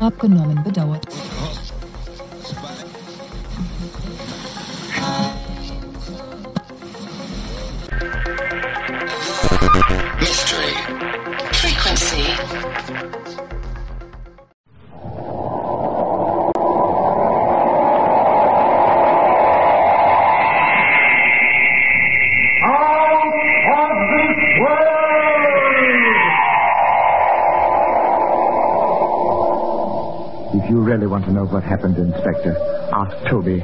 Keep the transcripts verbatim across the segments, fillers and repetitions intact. Abgenommen bedauert. Mystery. Frequency. If you really want to know what happened, Inspector, ask Toby.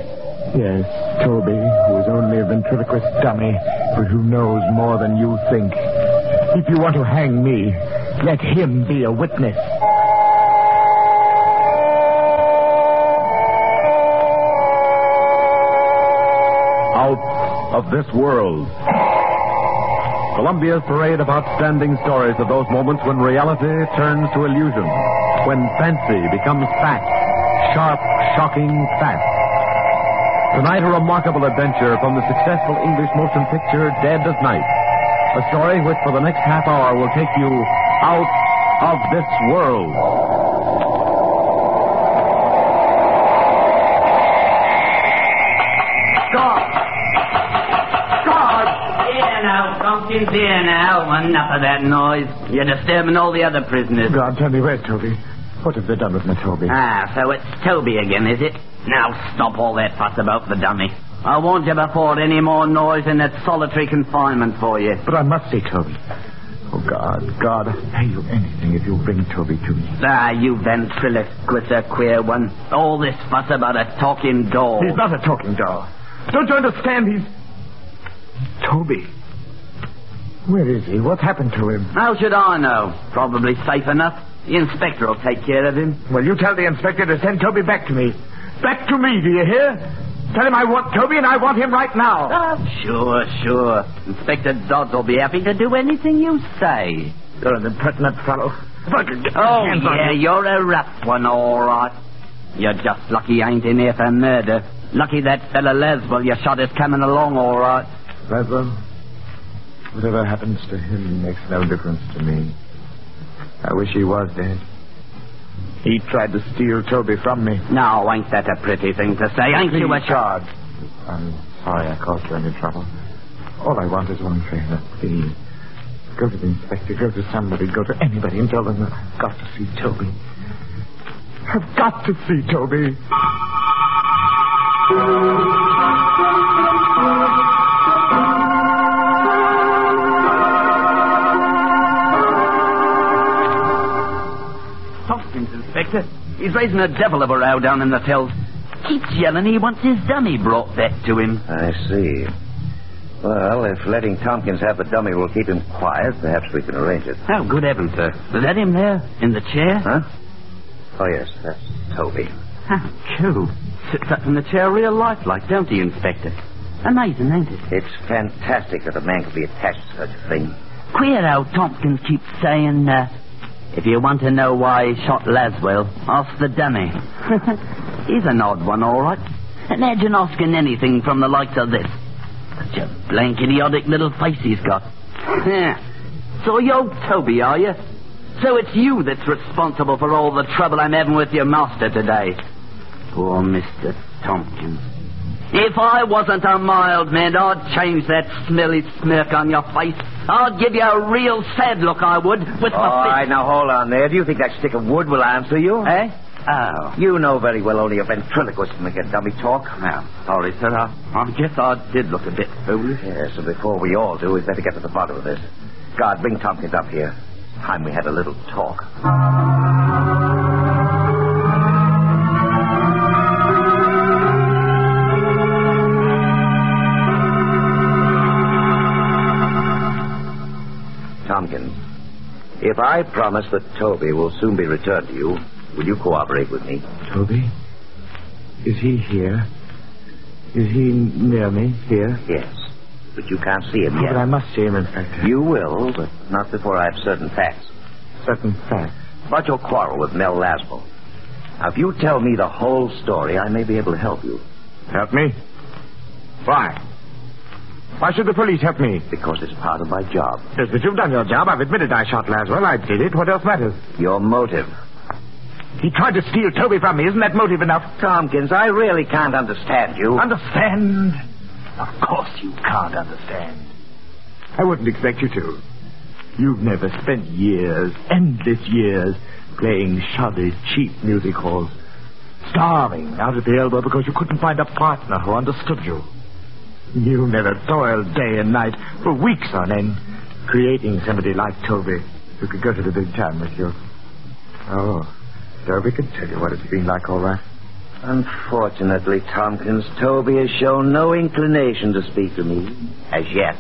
Yes, Toby, who is only a ventriloquist dummy, but who knows more than you think. If you want to hang me, let him be a witness. Out of This World. Columbia's parade of outstanding stories of those moments when reality turns to illusion. When fancy becomes fact, sharp, shocking fact. Tonight, a remarkable adventure from the successful English motion picture, Dead of Night. A story which for the next half hour will take you out of this world. Stop! Stop! Here now, Tompkins, here now. Enough of that noise. You're disturbing all the other prisoners. God, tell me where, Toby. What have they done with me, Toby? Ah, so it's Toby again, is it? Now stop all that fuss about the dummy. I warned you before, any more noise in that solitary confinement for you. But I must see Toby. Oh, God, God, I'll pay you anything if you bring Toby to me. Ah, you ventriloquist, a queer one. All this fuss about a talking doll. He's not a talking doll. Don't you understand? He's... Toby. Where is he? What happened to him? How should I know? Probably safe enough. The inspector will take care of him. Well, you tell the inspector to send Toby back to me. Back to me, do you hear? Tell him I want Toby and I want him right now. Oh, sure, sure. Inspector Dodd will be happy to do anything you say. You're an impertinent fellow. Oh, yeah, you're a rough one, all right. You're just lucky you ain't in here for murder. Lucky that fella Laswell you shot is coming along, all right. Laswell, whatever happens to him makes no difference to me. I wish he was dead. He tried to steal Toby from me. Now, ain't that a pretty thing to say? Ain't you a charge? I'm sorry I caused you any trouble. All I want is one favor, please. Go to the inspector, go to somebody, go to anybody and tell them that I've got to see Toby. I've got to see Toby. Inspector, he's raising a devil of a row down in the field. Keeps yelling he wants his dummy brought back to him. I see. Well, if letting Tompkins have the dummy will keep him quiet, perhaps we can arrange it. Oh, good heavens, sir. Is that him there, in the chair? Huh? Oh, yes, that's Toby. How cool. Sits up in the chair real life-like, don't he, Inspector? Amazing, ain't it? It's fantastic that a man could be attached to such a thing. Queer how Tompkins keeps saying, uh, if you want to know why he shot Laswell, ask the dummy. He's an odd one, all right. Imagine asking anything from the likes of this. Such a blank, idiotic little face he's got. Yeah. So you're old Toby, are you? So it's you that's responsible for all the trouble I'm having with your master today. Poor Mister Tompkins. If I wasn't a mild man, I'd change that smelly smirk on your face. I'd give you a real sad look, I would, with all my fist. All right, now hold on there. Do you think that stick of wood will answer you? Eh? Oh. You know very well only a ventriloquist can make a dummy talk. Now, sorry, sir. I, I guess I did look a bit foolish. Yes, yeah, so before we all do, we'd better get to the bottom of this. Guard, bring Tompkins up here. Time we had a little talk. Tompkins, if I promise that Toby will soon be returned to you, will you cooperate with me? Toby? Is he here? Is he near me, here? Yes. But you can't see him yet. But I must see him, Inspector. You will, but not before I have certain facts. Certain facts? About your quarrel with Mel Laswell. Now, if you tell me the whole story, I may be able to help you. Help me? Why? Why should the police help me? Because it's part of my job. Yes, but you've done your job. I've admitted I shot Laswell. I did it. What else matters? Your motive. He tried to steal Toby from me. Isn't that motive enough? Tompkins, I really can't understand you. Understand? Of course you can't understand. I wouldn't expect you to. You've never spent years, endless years, playing shoddy, cheap music halls, starving out at the elbow because you couldn't find a partner who understood you. You never toiled day and night for weeks on end, creating somebody like Toby who could go to the big time with you. Oh, Toby can tell you what it's been like, all right. Unfortunately, Tompkins, Toby has shown no inclination to speak to me as yet.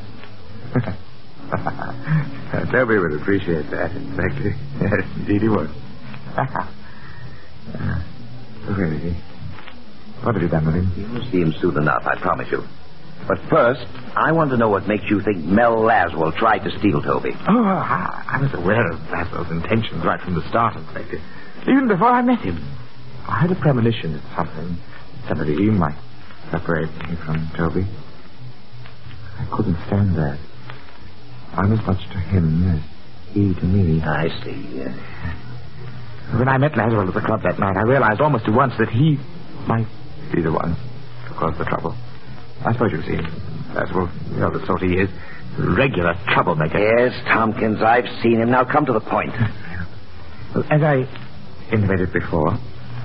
Toby would appreciate that, Inspector. Yes, indeed he would. Where is he? What have you done with him? You will see him soon enough, I promise you. But first, I want to know what makes you think Mel Laswell tried to steal Toby. Oh, I, I was aware of Laswell's intentions right from the start, Inspector. Even before I met him. I had a premonition that something, somebody might separate me from Toby. I couldn't stand that. I'm as much to him as he to me. I see, yes. When I met Laswell at the club that night, I realized almost at once that he might be the one who caused the trouble. I suppose you've seen Laswell. You know the sort he is. Regular troublemaker. Yes, Tompkins, I've seen him. Now come to the point. Well, as I intimated before,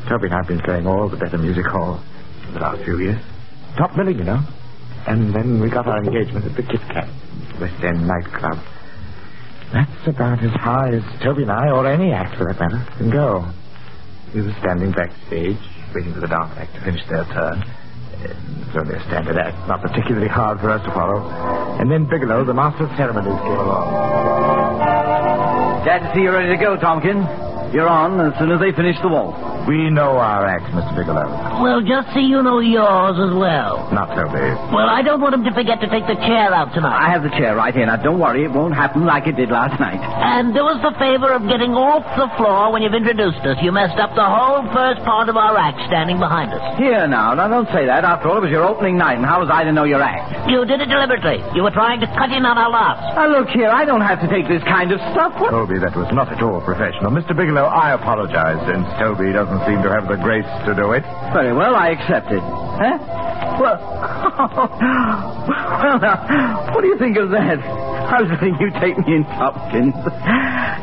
Toby and I have been playing all the better music hall in the last few years. Top billing, you know. And then we got our engagement at the Kit Kat West End nightclub. That's about as high as Toby and I, or any act for that matter, can go. We were standing backstage, waiting for the dance act to finish their turn. It was only a standard act, not particularly hard for us to follow. And then Bigelow, the master of ceremonies, came along. Glad to see you're ready to go, Tompkins. You're on as soon as they finish the waltz. We know our acts, Mister Bigelow. Well, just so you know yours as well. Not so, babe. Well, I don't want him to forget to take the chair out tonight. I have the chair right here. Now, don't worry. It won't happen like it did last night. And do us the favor of getting off the floor when you've introduced us. You messed up the whole first part of our act standing behind us. Here, now. Now, don't say that. After all, it was your opening night, and how was I to know your act? You did it deliberately. You were trying to cut in on our laughs. Now, look here. I don't have to take this kind of stuff. What? Toby, that was not at all professional. Mister Bigelow, I apologize, since Toby doesn't seem to have the grace to do it. Very well, I accept it. Huh? Well, well, now, what do you think of that? I was thinking you take me in, Tompkins.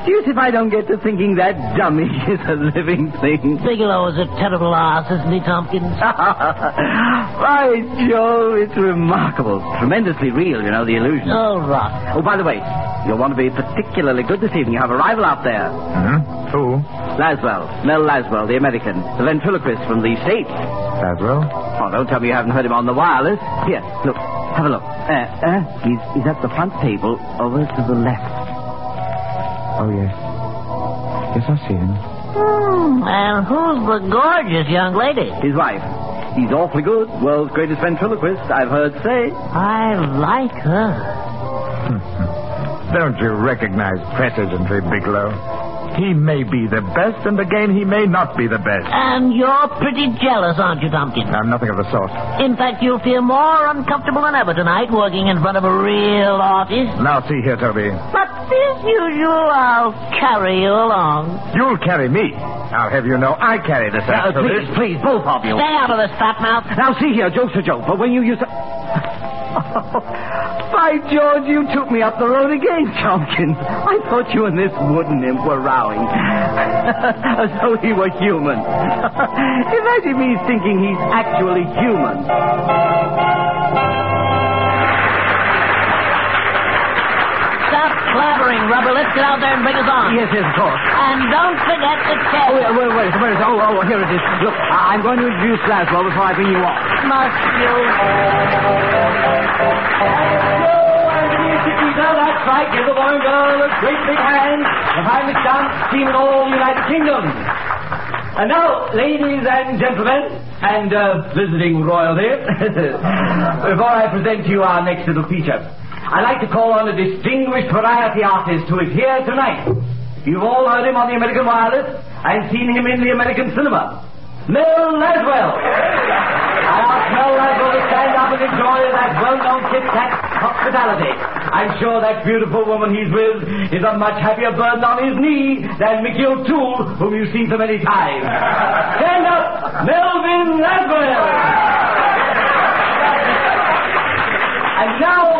Deuce if I don't get to thinking that dummy is a living thing. Bigelow is a terrible ass, isn't he, Tompkins? By Jove, it's remarkable. Tremendously real, you know, the illusion. Oh, right. Oh, by the way, you'll want to be particularly good this evening. You have a rival out there. Mm-hmm. Who? Laswell. Mel Laswell, the American. The ventriloquist from the States. Laswell? Oh, don't tell me you haven't heard him on the wireless. Here, look. Have a look. Uh, uh, he's, he's at the front table over to the left. Oh, yes. Yes, I see him. Mm, and who's the gorgeous young lady? His wife. He's awfully good. World's greatest ventriloquist, I've heard say. I like her. Don't you recognize precedentry, Bigelow? He may be the best, and again, he may not be the best. And you're pretty jealous, aren't you, Tompkins? I'm nothing of the sort. In fact, you feel more uncomfortable than ever tonight, working in front of a real artist. Now, see here, Toby. But as usual, I'll carry you along. You'll carry me. I'll have you know I carry this out. No, please, this. please, both of you. Stay out of this, fat mouth. Now, see here, joke's a joke, but when you used to... Oh, by George, you took me up the road again, Tompkins. I thought you and this wooden imp were rowing. As though he were human. Imagine me thinking he's actually human. Blabbering, Rubber. Let's get out there and bring us on. Yes, yes, of course. And don't forget the check. Oh, wait, wait, wait. Oh, oh, here it is. Look, I'm going to introduce Laswell before I bring you off. Must you? That's right. Give the boy and girl a great big hand. The finest dance team in all the United Kingdom. And now, ladies and gentlemen, and uh, visiting royalty, before I present to you our next little feature, I'd like to call on a distinguished variety artist who is here tonight. You've all heard him on the American Wireless and seen him in the American cinema. Mel Laswell. I ask Mel Laswell to stand up and enjoy that well-known Kit Kat hospitality. I'm sure that beautiful woman he's with is a much happier burden on his knee than Mickey O'Toole, whom you've seen so many times. Stand up, Melvin Laswell. And now...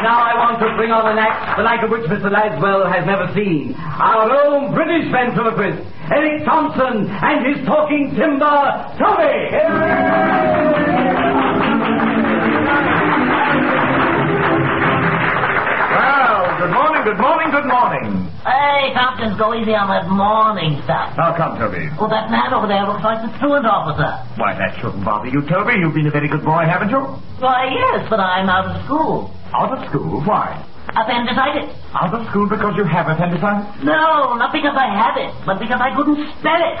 Now I want to bring on an act the like of which Mister Laswell has never seen. Our own British ventriloquist, Eric Thompson, and his talking timber, Tommy. Well, good morning, good morning, good morning. Hey, Tompkins, go easy on that morning stuff. How come, Toby? Well, that man over there looks like the truant officer. Why, that shouldn't bother you, Toby. You've been a very good boy, haven't you? Why, yes, but I'm out of school. Out of school? Why? Appendicitis. Out of school because you have appendicitis? No, not because I have it, but because I couldn't spell it.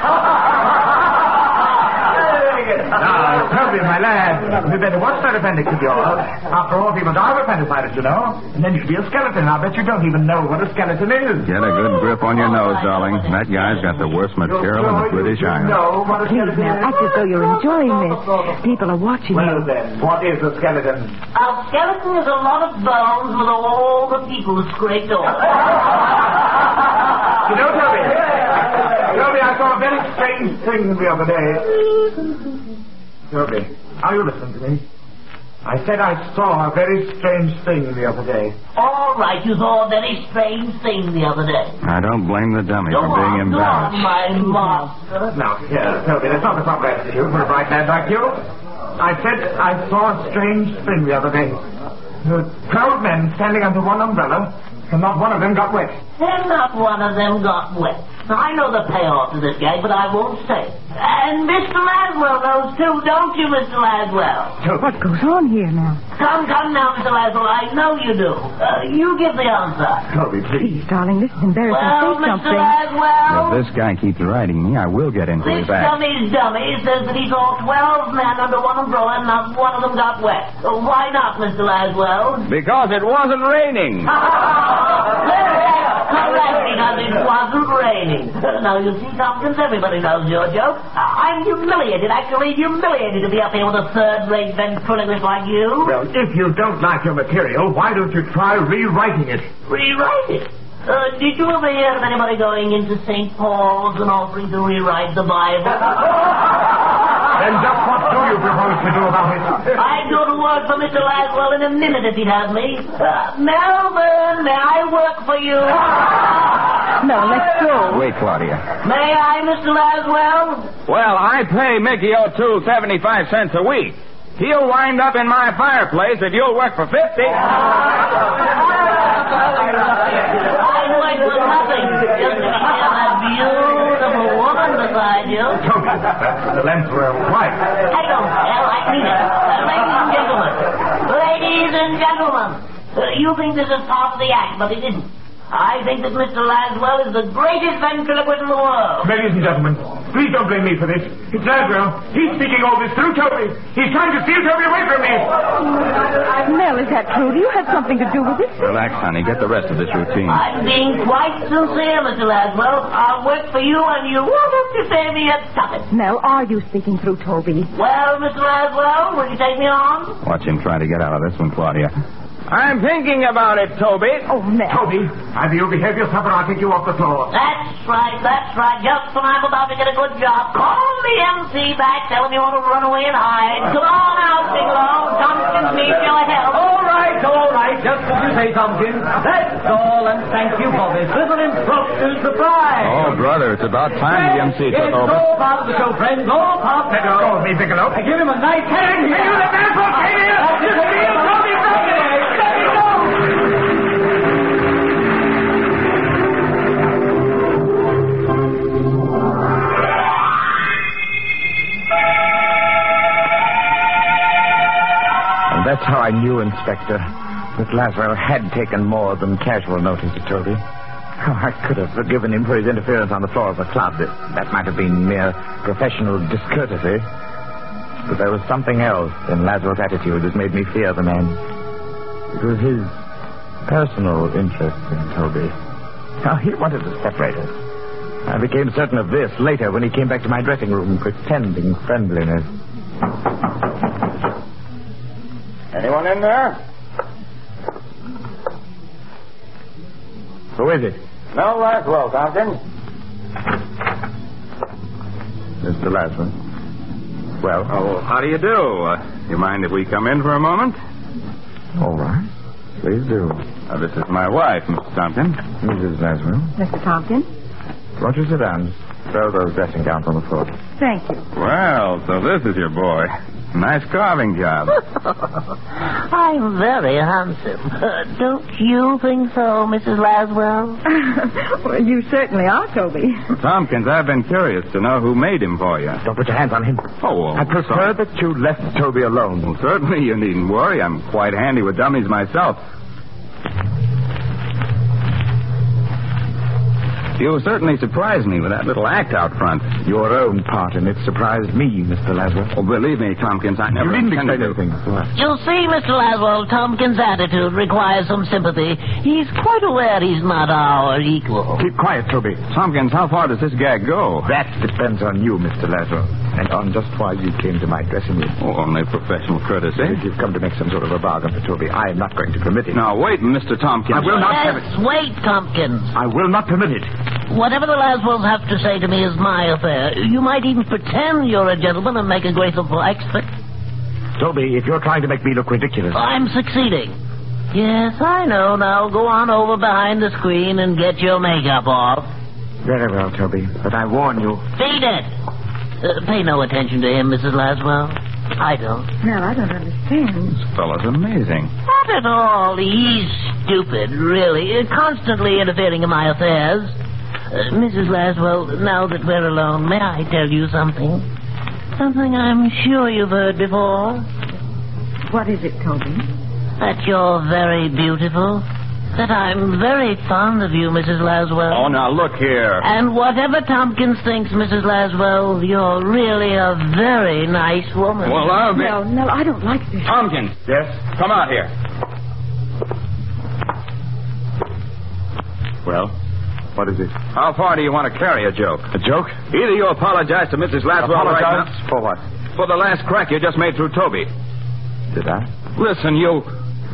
Now, Toby, my lad, we'd better watch that appendix of yours. After all, people die of appendicitis, you know. And then you'd be a skeleton. I bet you don't even know what a skeleton is. Get a good grip on your nose, darling. That guy's got the worst material in the British Isles. Please, now, act as though you're enjoying this. People are watching you. Well, then, what is a skeleton? A skeleton is a lot of bones with all the people scraped off. You know, Toby, Toby, I saw a very strange thing the other day. Toby, are you listening to me? I said I saw a very strange thing the other day. All right, you saw a very strange thing the other day. I don't blame the dummy go for being on, embarrassed. Go on, my master. Now, here, Toby, that's not the proper attitude for a bright man like you. I said I saw a strange thing the other day. There were twelve men standing under one umbrella, and not one of them got wet. And not one of them got wet. Now, I know the payoff to this gag, but I won't say it. And Mister Laswell knows, too, don't you, Mister Laswell? What goes on here now? Come, come now, Mister Laswell. I know you do. Uh, you give the answer. Toby, please. Please, darling, this is embarrassing. Well, say Mister something. Laswell. If this guy keeps riding me, I will get into his back. This dummy's dummy says that he saw twelve men under one umbrella and not one of them got wet. So why not, Mister Laswell? Because it wasn't raining. Correct, because it wasn't raining. Now, you see, Tompkins, everybody knows your joke. I'm humiliated, actually humiliated, to be up here with a third-rate ventriloquist like you. Well, if you don't like your material, why don't you try rewriting it? Rewrite it? Uh, did you ever hear of anybody going into Saint Paul's and offering to rewrite the Bible? Then just what do you propose to do about it? I'd go to work for Mister Laswell in a minute if he'd have me. Uh, Melvin, may I work for you? No, let's go. Wait, Claudia. May I, Mister Laswell? Well, I pay Mickey O'Toole seventy-five cents a week. He'll wind up in my fireplace if you'll work for fifty. I'd work for nothing. Just to have that beautiful woman beside you. That's the length for a wife. I don't care. I mean it. Uh, ladies and gentlemen. Ladies and gentlemen. Uh, you think this is part of the act, but it isn't. I think that Mister Laswell is the greatest ventriloquist in the world. Ladies and gentlemen, Please don't blame me for this. It's Laswell. He's speaking all this through Toby. He's trying to steal Toby away from me. Mel, is that true? Do you have something to do with this? Relax, honey. Get the rest of this routine. I'm being quite sincere, Mister Laswell. I'll work for you and you won't have to pay me a tuppence. Mel, are you speaking through Toby? Well, Mister Laswell, will you take me on? Watch him try to get out of this one, Claudia. I'm thinking about it, Toby. Oh, no. Toby, either you behave yourself or I'll take you off the floor. That's right, that's right. Just when I'm about to get a good job, call the M C back, tell him you want to run away and hide. Come on out, Bigelow. Tompkins needs your help. All right, all right. Just as you say, Tompkins. That's all, and thank you for this little impromptu surprise. Oh, brother, it's about time the M C took over. It's all part of the show, friends. All part of the show. Let go of me, Bigelow. I give him a nice hand. Give you the best one, Katie. Just feel Toby back in. That's how I knew, Inspector, that Laswell had taken more than casual notice of Toby. Oh, I could have forgiven him for his interference on the floor of the club. That, that might have been mere professional discourtesy. But there was something else in Laswell's attitude that made me fear the man. It was his personal interest in Toby. Now, he wanted to separate us. I became certain of this later when he came back to my dressing room pretending friendliness. Anyone in there? Who is it? Mel Laswell, Tompkins. Mister Laswell. Well, oh, how do you do? Uh, you mind if we come in for a moment? All right. Please do. Now, this is my wife, Missus Tompkins. Missus Laswell. Mister Tompkins. Won't you sit down? Throw those dressing gowns on the floor. Thank you. Well, so this is your boy. Nice carving job. I'm very handsome. Uh, don't you think so, Missus Laswell? Well, you certainly are, Toby. Tompkins, I've been curious to know who made him for you. Don't put your hands on him. Oh, well, I prefer sorry. that you left Toby alone. Well, certainly you needn't worry. I'm quite handy with dummies myself. You certainly surprised me with that little act out front. Your own part in it surprised me, Mister Laswell. Oh, believe me, Tompkins, I never you didn't intended anything. You see, Mister Laswell, Tompkins' attitude requires some sympathy. He's quite aware he's not our equal. Keep quiet, Toby. Tompkins, how far does this gag go? That depends on you, Mister Laswell, and on just why you came to my dressing room. Oh, only professional courtesy. If you've come to make some sort of a bargain for Toby, I am not going to permit it. Now, wait, Mister Tompkins. I will not yes, have it. Wait, Tompkins. I will not permit it. Whatever the Laswells have to say to me is my affair. You might even pretend you're a gentleman and make a graceful exit. Toby, if you're trying to make me look ridiculous... I'm succeeding. Yes, I know. Now, go on over behind the screen and get your makeup off. Very well, Toby, but I warn you... Beat it! Uh, pay no attention to him, Missus Laswell. I don't. Well, I don't understand. This fellow's amazing. Not at all. He's stupid, really. Constantly interfering in my affairs. Uh, Missus Laswell, now that we're alone, may I tell you something? Something I'm sure you've heard before. What is it, Toby? That you're very beautiful. That I'm very fond of you, Missus Laswell. Oh, now, look here. And whatever Tompkins thinks, Missus Laswell, you're really a very nice woman. Well, I'll be... No, no, I don't like this. Tompkins. Yes? Come out here. Well... What is it? How far do you want to carry a joke? A joke? Either you apologize to Missus Laswell or... Apologize? Right for what? For the last crack you just made through Toby. Did I? Listen, you...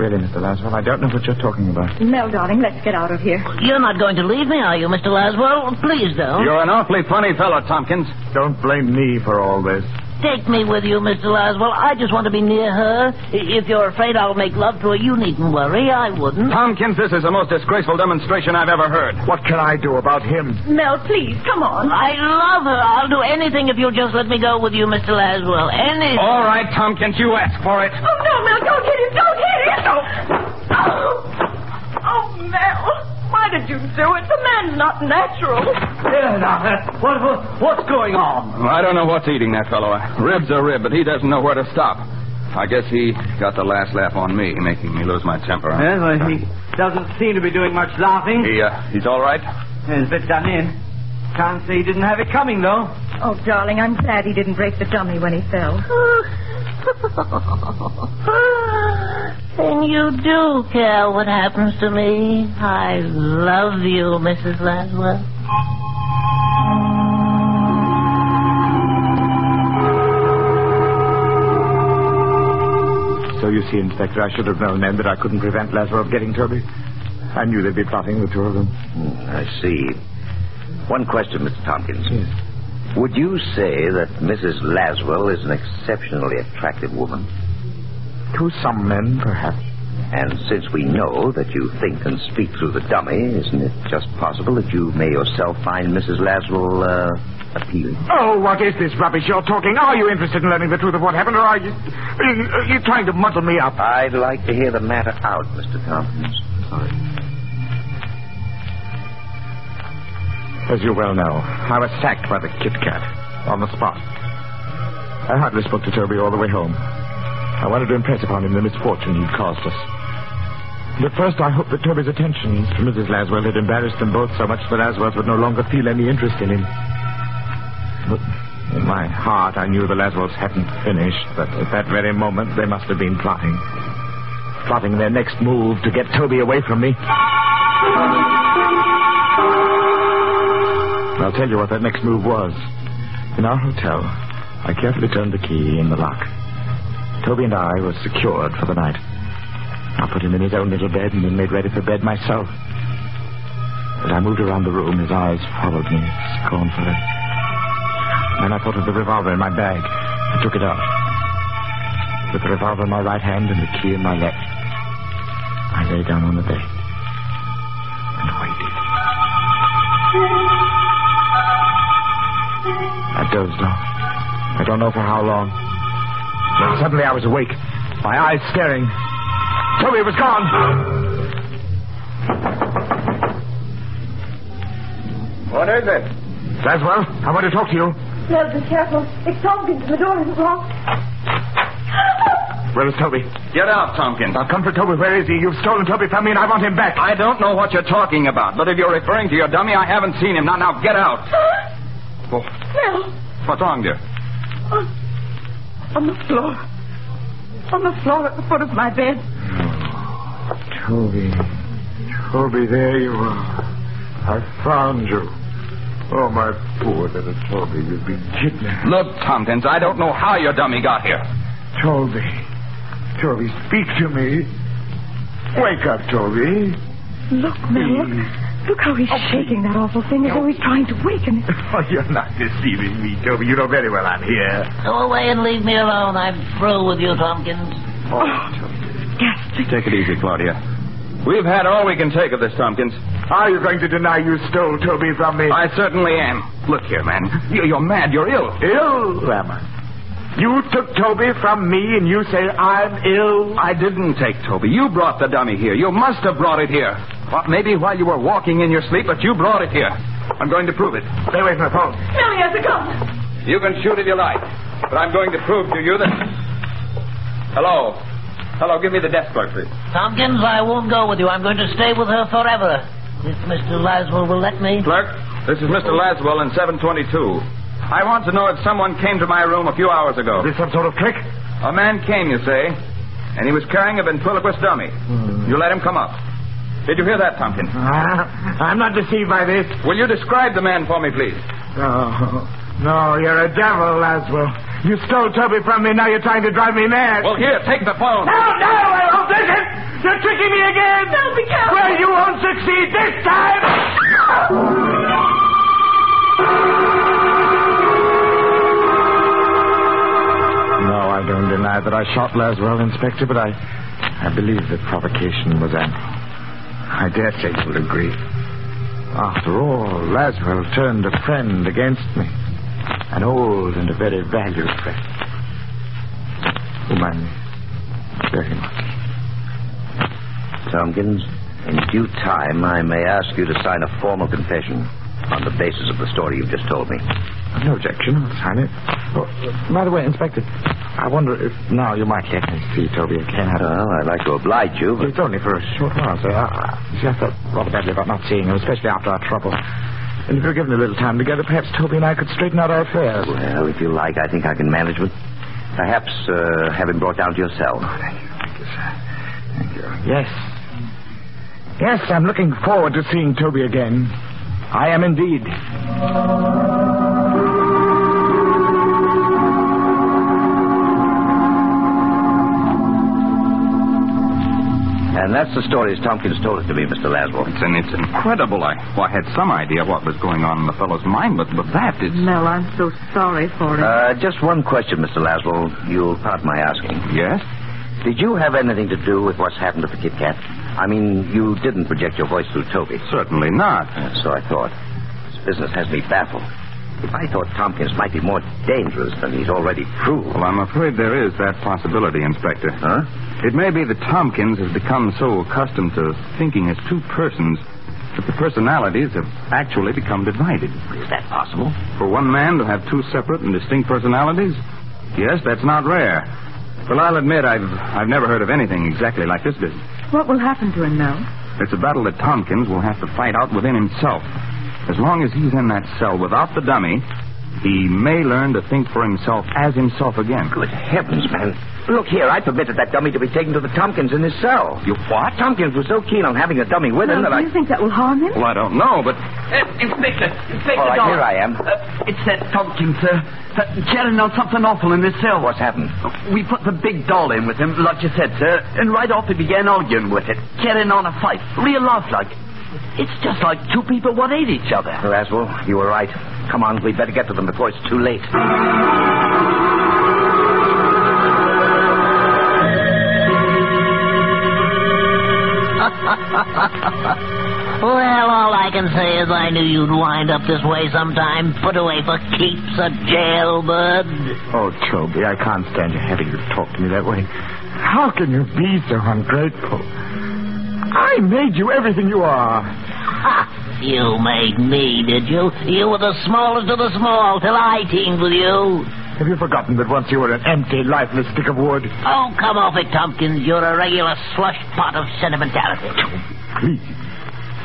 Really, Mister Laswell, I don't know what you're talking about. Mel, darling, let's get out of here. You're not going to leave me, are you, Mister Laswell? Please don't. You're an awfully funny fellow, Tompkins. Don't blame me for all this. Take me with you, Mister Laswell. I just want to be near her. If you're afraid I'll make love to her, you needn't worry. I wouldn't. Tompkins, this is the most disgraceful demonstration I've ever heard. What can I do about him? Mel, please, come on. I love her. I'll do anything if you'll just let me go with you, Mister Laswell. Anything. All right, Tompkins, you ask for it. Oh, no, Mel, don't hit him. Don't hit him. No. Oh, oh Mel. Why did you do it? The man's not natural. Yeah, now, uh, what, what, what's going on? Well, I don't know what's eating that fellow. Rib's a rib, but he doesn't know where to stop. I guess he got the last laugh on me, making me lose my temper. Huh? Yeah, well, he doesn't seem to be doing much laughing. He, uh, he's all right? He's a bit done in. Can't say he didn't have it coming, though. Oh, darling, I'm glad he didn't break the dummy when he fell. And you do care what happens to me. I love you, Missus Laswell. So you see, Inspector, I should have known then that I couldn't prevent Laswell getting Toby. I knew they'd be plotting, the two of them. Mm, I see. One question, Mister Tompkins. Yes. Would you say that Missus Laswell is an exceptionally attractive woman? To some men, perhaps. And since we know that you think and speak through the dummy, isn't it just possible that you may yourself find Missus Laswell uh, appealing? Oh, what is this rubbish you're talking? Are you interested in learning the truth of what happened, or are you, are you, are you trying to muddle me up? I'd like to hear the matter out, Mister Tompkins. Sorry. As you well know, I was sacked by the Kit Kat on the spot. I hardly spoke to Toby all the way home. I wanted to impress upon him the misfortune he'd caused us. And at first I hoped that Toby's attentions to Missus Laswell had embarrassed them both so much that Laswells would no longer feel any interest in him. But in my heart I knew the Laswells hadn't finished, that at that very moment they must have been plotting. Plotting their next move to get Toby away from me. I'll tell you what that next move was. In our hotel, I carefully turned the key in the lock. Toby and I were secured for the night. I put him in his own little bed and then made ready for bed myself. As I moved around the room, his eyes followed me scornfully. Then I thought of the revolver in my bag. I took it out. With the revolver in my right hand and the key in my left, I lay down on the bed and waited. I dozed off. I don't know for how long. Then suddenly I was awake, my eyes staring. Toby was gone. What is it? Laswell, I want to talk to you. No, be careful. It's Tompkins. The door is locked. Where is Toby? Get out, Tompkins. I'll come for Toby. Where is he? You've stolen Toby from me and I want him back. I don't know what you're talking about, but if you're referring to your dummy, I haven't seen him. Now, now, get out. Oh. Mel. What's wrong, dear? On, on the floor. On the floor at the foot of my bed. Oh, Toby. Toby, there you are. I found you. Oh, my poor little Toby, you've been kidnapped. Look, Tompkins, I don't know how your dummy got here. Toby. Toby, speak to me. Wake up, Toby. Look, Mel. Look. Look how he's oh, shaking that awful thing as though he's trying to waken it. Oh, you're not deceiving me, Toby. You know very well I'm here. Go away and leave me alone. I'm through with you, Tompkins. Oh, Toby. Take it easy, Claudia. We've had all we can take of this, Tompkins. Are you going to deny you stole Toby from me? I certainly am. Look here, man. You're mad. You're ill. Ill, am I? You took Toby from me and you say I'm ill? I didn't take Toby. You brought the dummy here. You must have brought it here. Well, maybe while you were walking in your sleep, but you brought it here. I'm going to prove it. Stay away from the phone. No, he has a gun. You can shoot if you like, but I'm going to prove to you that... Hello. Hello, give me the desk clerk, please. Tompkins, I won't go with you. I'm going to stay with her forever, if Mister Laswell will let me. Clerk, this is Mister Laswell in seven twenty-two. I want to know if someone came to my room a few hours ago. Is this some sort of trick? A man came, you say, and he was carrying a ventriloquist dummy. Hmm. You let him come up. Did you hear that, Tompkins? Uh, I'm not deceived by this. Will you describe the man for me, please? No. No, you're a devil, Laswell. You stole Toby from me. Now you're trying to drive me mad. Well, here, take the phone. No, no, I won't take it. You're tricking me again. No, be careful. Well, you won't succeed this time. No, I don't deny that I shot Laswell, Inspector, but I, I believe the provocation was ample. I dare say you'll agree. After all, Laswell turned a friend against me. An old and a very valued friend. Whom I miss very much. Tompkins, in due time, I may ask you to sign a formal confession on the basis of the story you've just told me. No objection. I'll sign it. Oh, by the way, Inspector, I wonder if now you might let me see Toby again. Well, I'd like to oblige you, but... It's only for a short while, sir. I, I, see, I felt rather badly about not seeing him, especially after our trouble. And if you're given a little time together, perhaps Toby and I could straighten out our affairs. Well, if you like, I think I can manage with... Perhaps uh, have him brought down to your cell. Oh, thank you, thank you, sir. Thank you. Yes. Yes, I'm looking forward to seeing Toby again. I am indeed. And that's the story as Tompkins told it to me, Mister Laswell. It's, it's incredible. I, well, I had some idea what was going on in the fellow's mind, but, but that is... Mel, I'm so sorry for it. Uh, just one question, Mister Laswell. You'll pardon my asking. Yes? Did you have anything to do with what's happened to the Kit Kat? I mean, you didn't project your voice through Toby. Certainly not. Uh, so I thought. This business has me baffled. If I thought Tompkins might be more dangerous than he's already proved... Well, I'm afraid there is that possibility, Inspector. Huh? It may be that Tompkins has become so accustomed to thinking as two persons that the personalities have actually become divided. Is that possible? For one man to have two separate and distinct personalities? Yes, that's not rare. Well, I'll admit I've I've never heard of anything exactly like this business. What will happen to him now? It's a battle that Tompkins will have to fight out within himself. As long as he's in that cell without the dummy, he may learn to think for himself as himself again. Good heavens, man. Look here, I permitted that dummy to be taken to the Tompkins in his cell. You what? Tompkins was so keen on having a dummy with him well, that do I... do you think that will harm him? Well, I don't know, but... Uh, Inspector, Inspector... All right, Don. Here I am. Uh, it's that Tompkins, sir. Uh, Jerry knows something awful in his cell. What's happened? We put the big doll in with him, like you said, sir, and right off he began arguing with it, carrying on a fight, real loud like... It's just like two people what ate each other. Laswell, you were right. Come on, we'd better get to them before it's too late. Well, all I can say is I knew you'd wind up this way sometime. Put away for keeps, a jailbird. Oh, Toby, I can't stand you having to talk to me that way. How can you be so ungrateful? I made you everything you are. Ha! You made me, did you? You were the smallest of the small till I teamed with you. Have you forgotten that once you were an empty, lifeless stick of wood? Oh, come off it, Tompkins. You're a regular slush pot of sentimentality. Oh, please,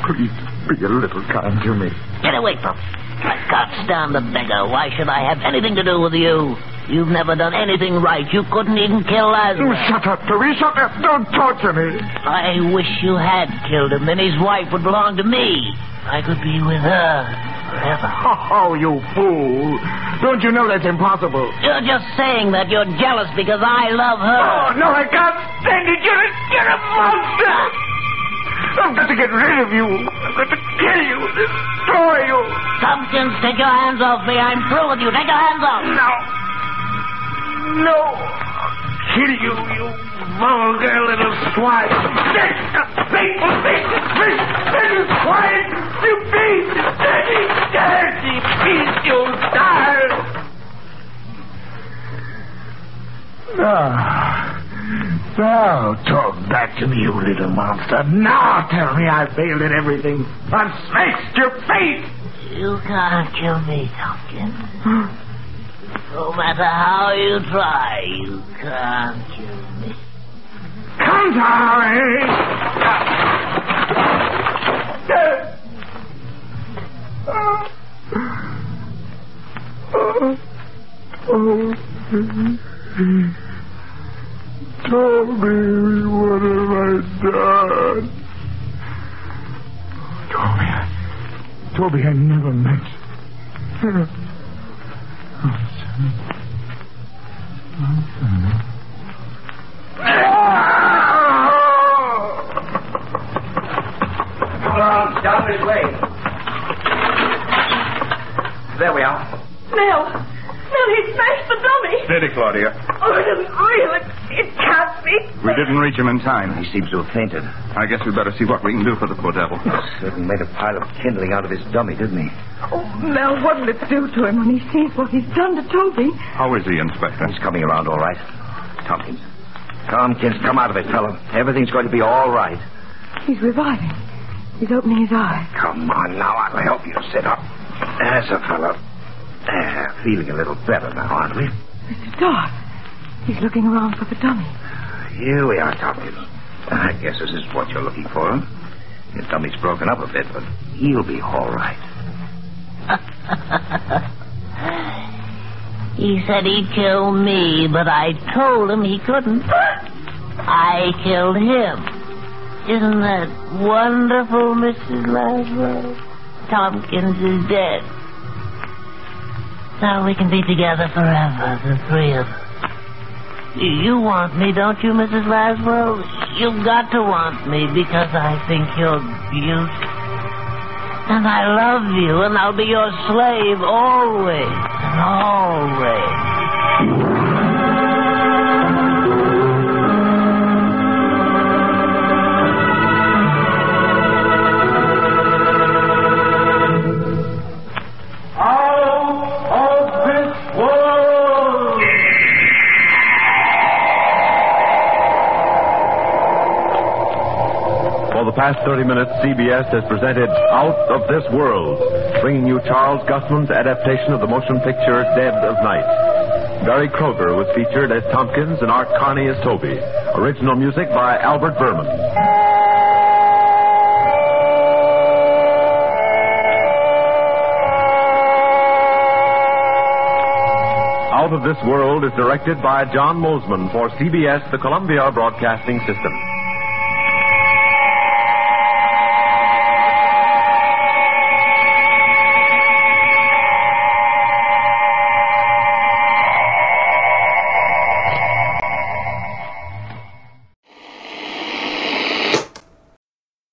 please be a little kind to me. Get away from me. I can't stand the beggar. Why should I have anything to do with you? You've never done anything right. You couldn't even kill Laswell. Oh, shut up, Toby. Shut up. Don't torture me. I wish you had killed him. Then his wife would belong to me. I could be with her forever. Oh, you fool. Don't you know that's impossible? You're just saying that. You're jealous because I love her. Oh, no, I can't stand it. You're a, you're a monster. I've got to get rid of you. I've got to kill you. Destroy you. Tompkins, take your hands off me. I'm through with you. Take your hands off. No. No! Kill you, you vulgar little swine! Sick! People, people, people, swine! You beast! Dirty, dirty beast! You die! Now, now, talk back to me, you little monster! Now tell me I failed at everything! I've smashed your face! You can't kill me, Tompkins. No matter how you try, you can't kill me. Can't I? Tell me, what have I done? Toby, I, Toby, I never meant. Oh. Down this way. There we are. Mel! Mel, he smashed the dummy! Did he, Claudia? Oh, it isn't real. It, it can't be. We didn't reach him in time. He seems to have fainted. I guess we'd better see what we can do for the poor devil. He certainly made a pile of kindling out of his dummy, didn't he? Oh, Mel, what will it do to him when he sees what he's done to Toby? How is he, Inspector? He's coming around all right. Tompkins. Tompkins, come out of it, fellow. Everything's going to be all right. He's reviving. He's opening his eyes. Come on now, I'll help you sit up. There's a fellow. There, feeling a little better now, aren't we? Mister Dodd, he's looking around for the dummy. Here we are, Tompkins. I guess this is what you're looking for. His dummy's broken up a bit, but he'll be all right. He said he'd kill me, but I told him he couldn't. I killed him. Isn't that wonderful, Missus Laswell? Tompkins is dead. Now we can be together forever, the three of us. You want me, don't you, Missus Laswell? You've got to want me because I think you're beautiful. And I love you, and I'll be your slave always and always. For the past thirty minutes, C B S has presented Out of This World, bringing you Charles Gussman's adaptation of the motion picture Dead of Night. Barry Kroger was featured as Tompkins and Art Carney as Toby. Original music by Albert Berman. Out of This World is directed by John Moseman for C B S, the Columbia Broadcasting System.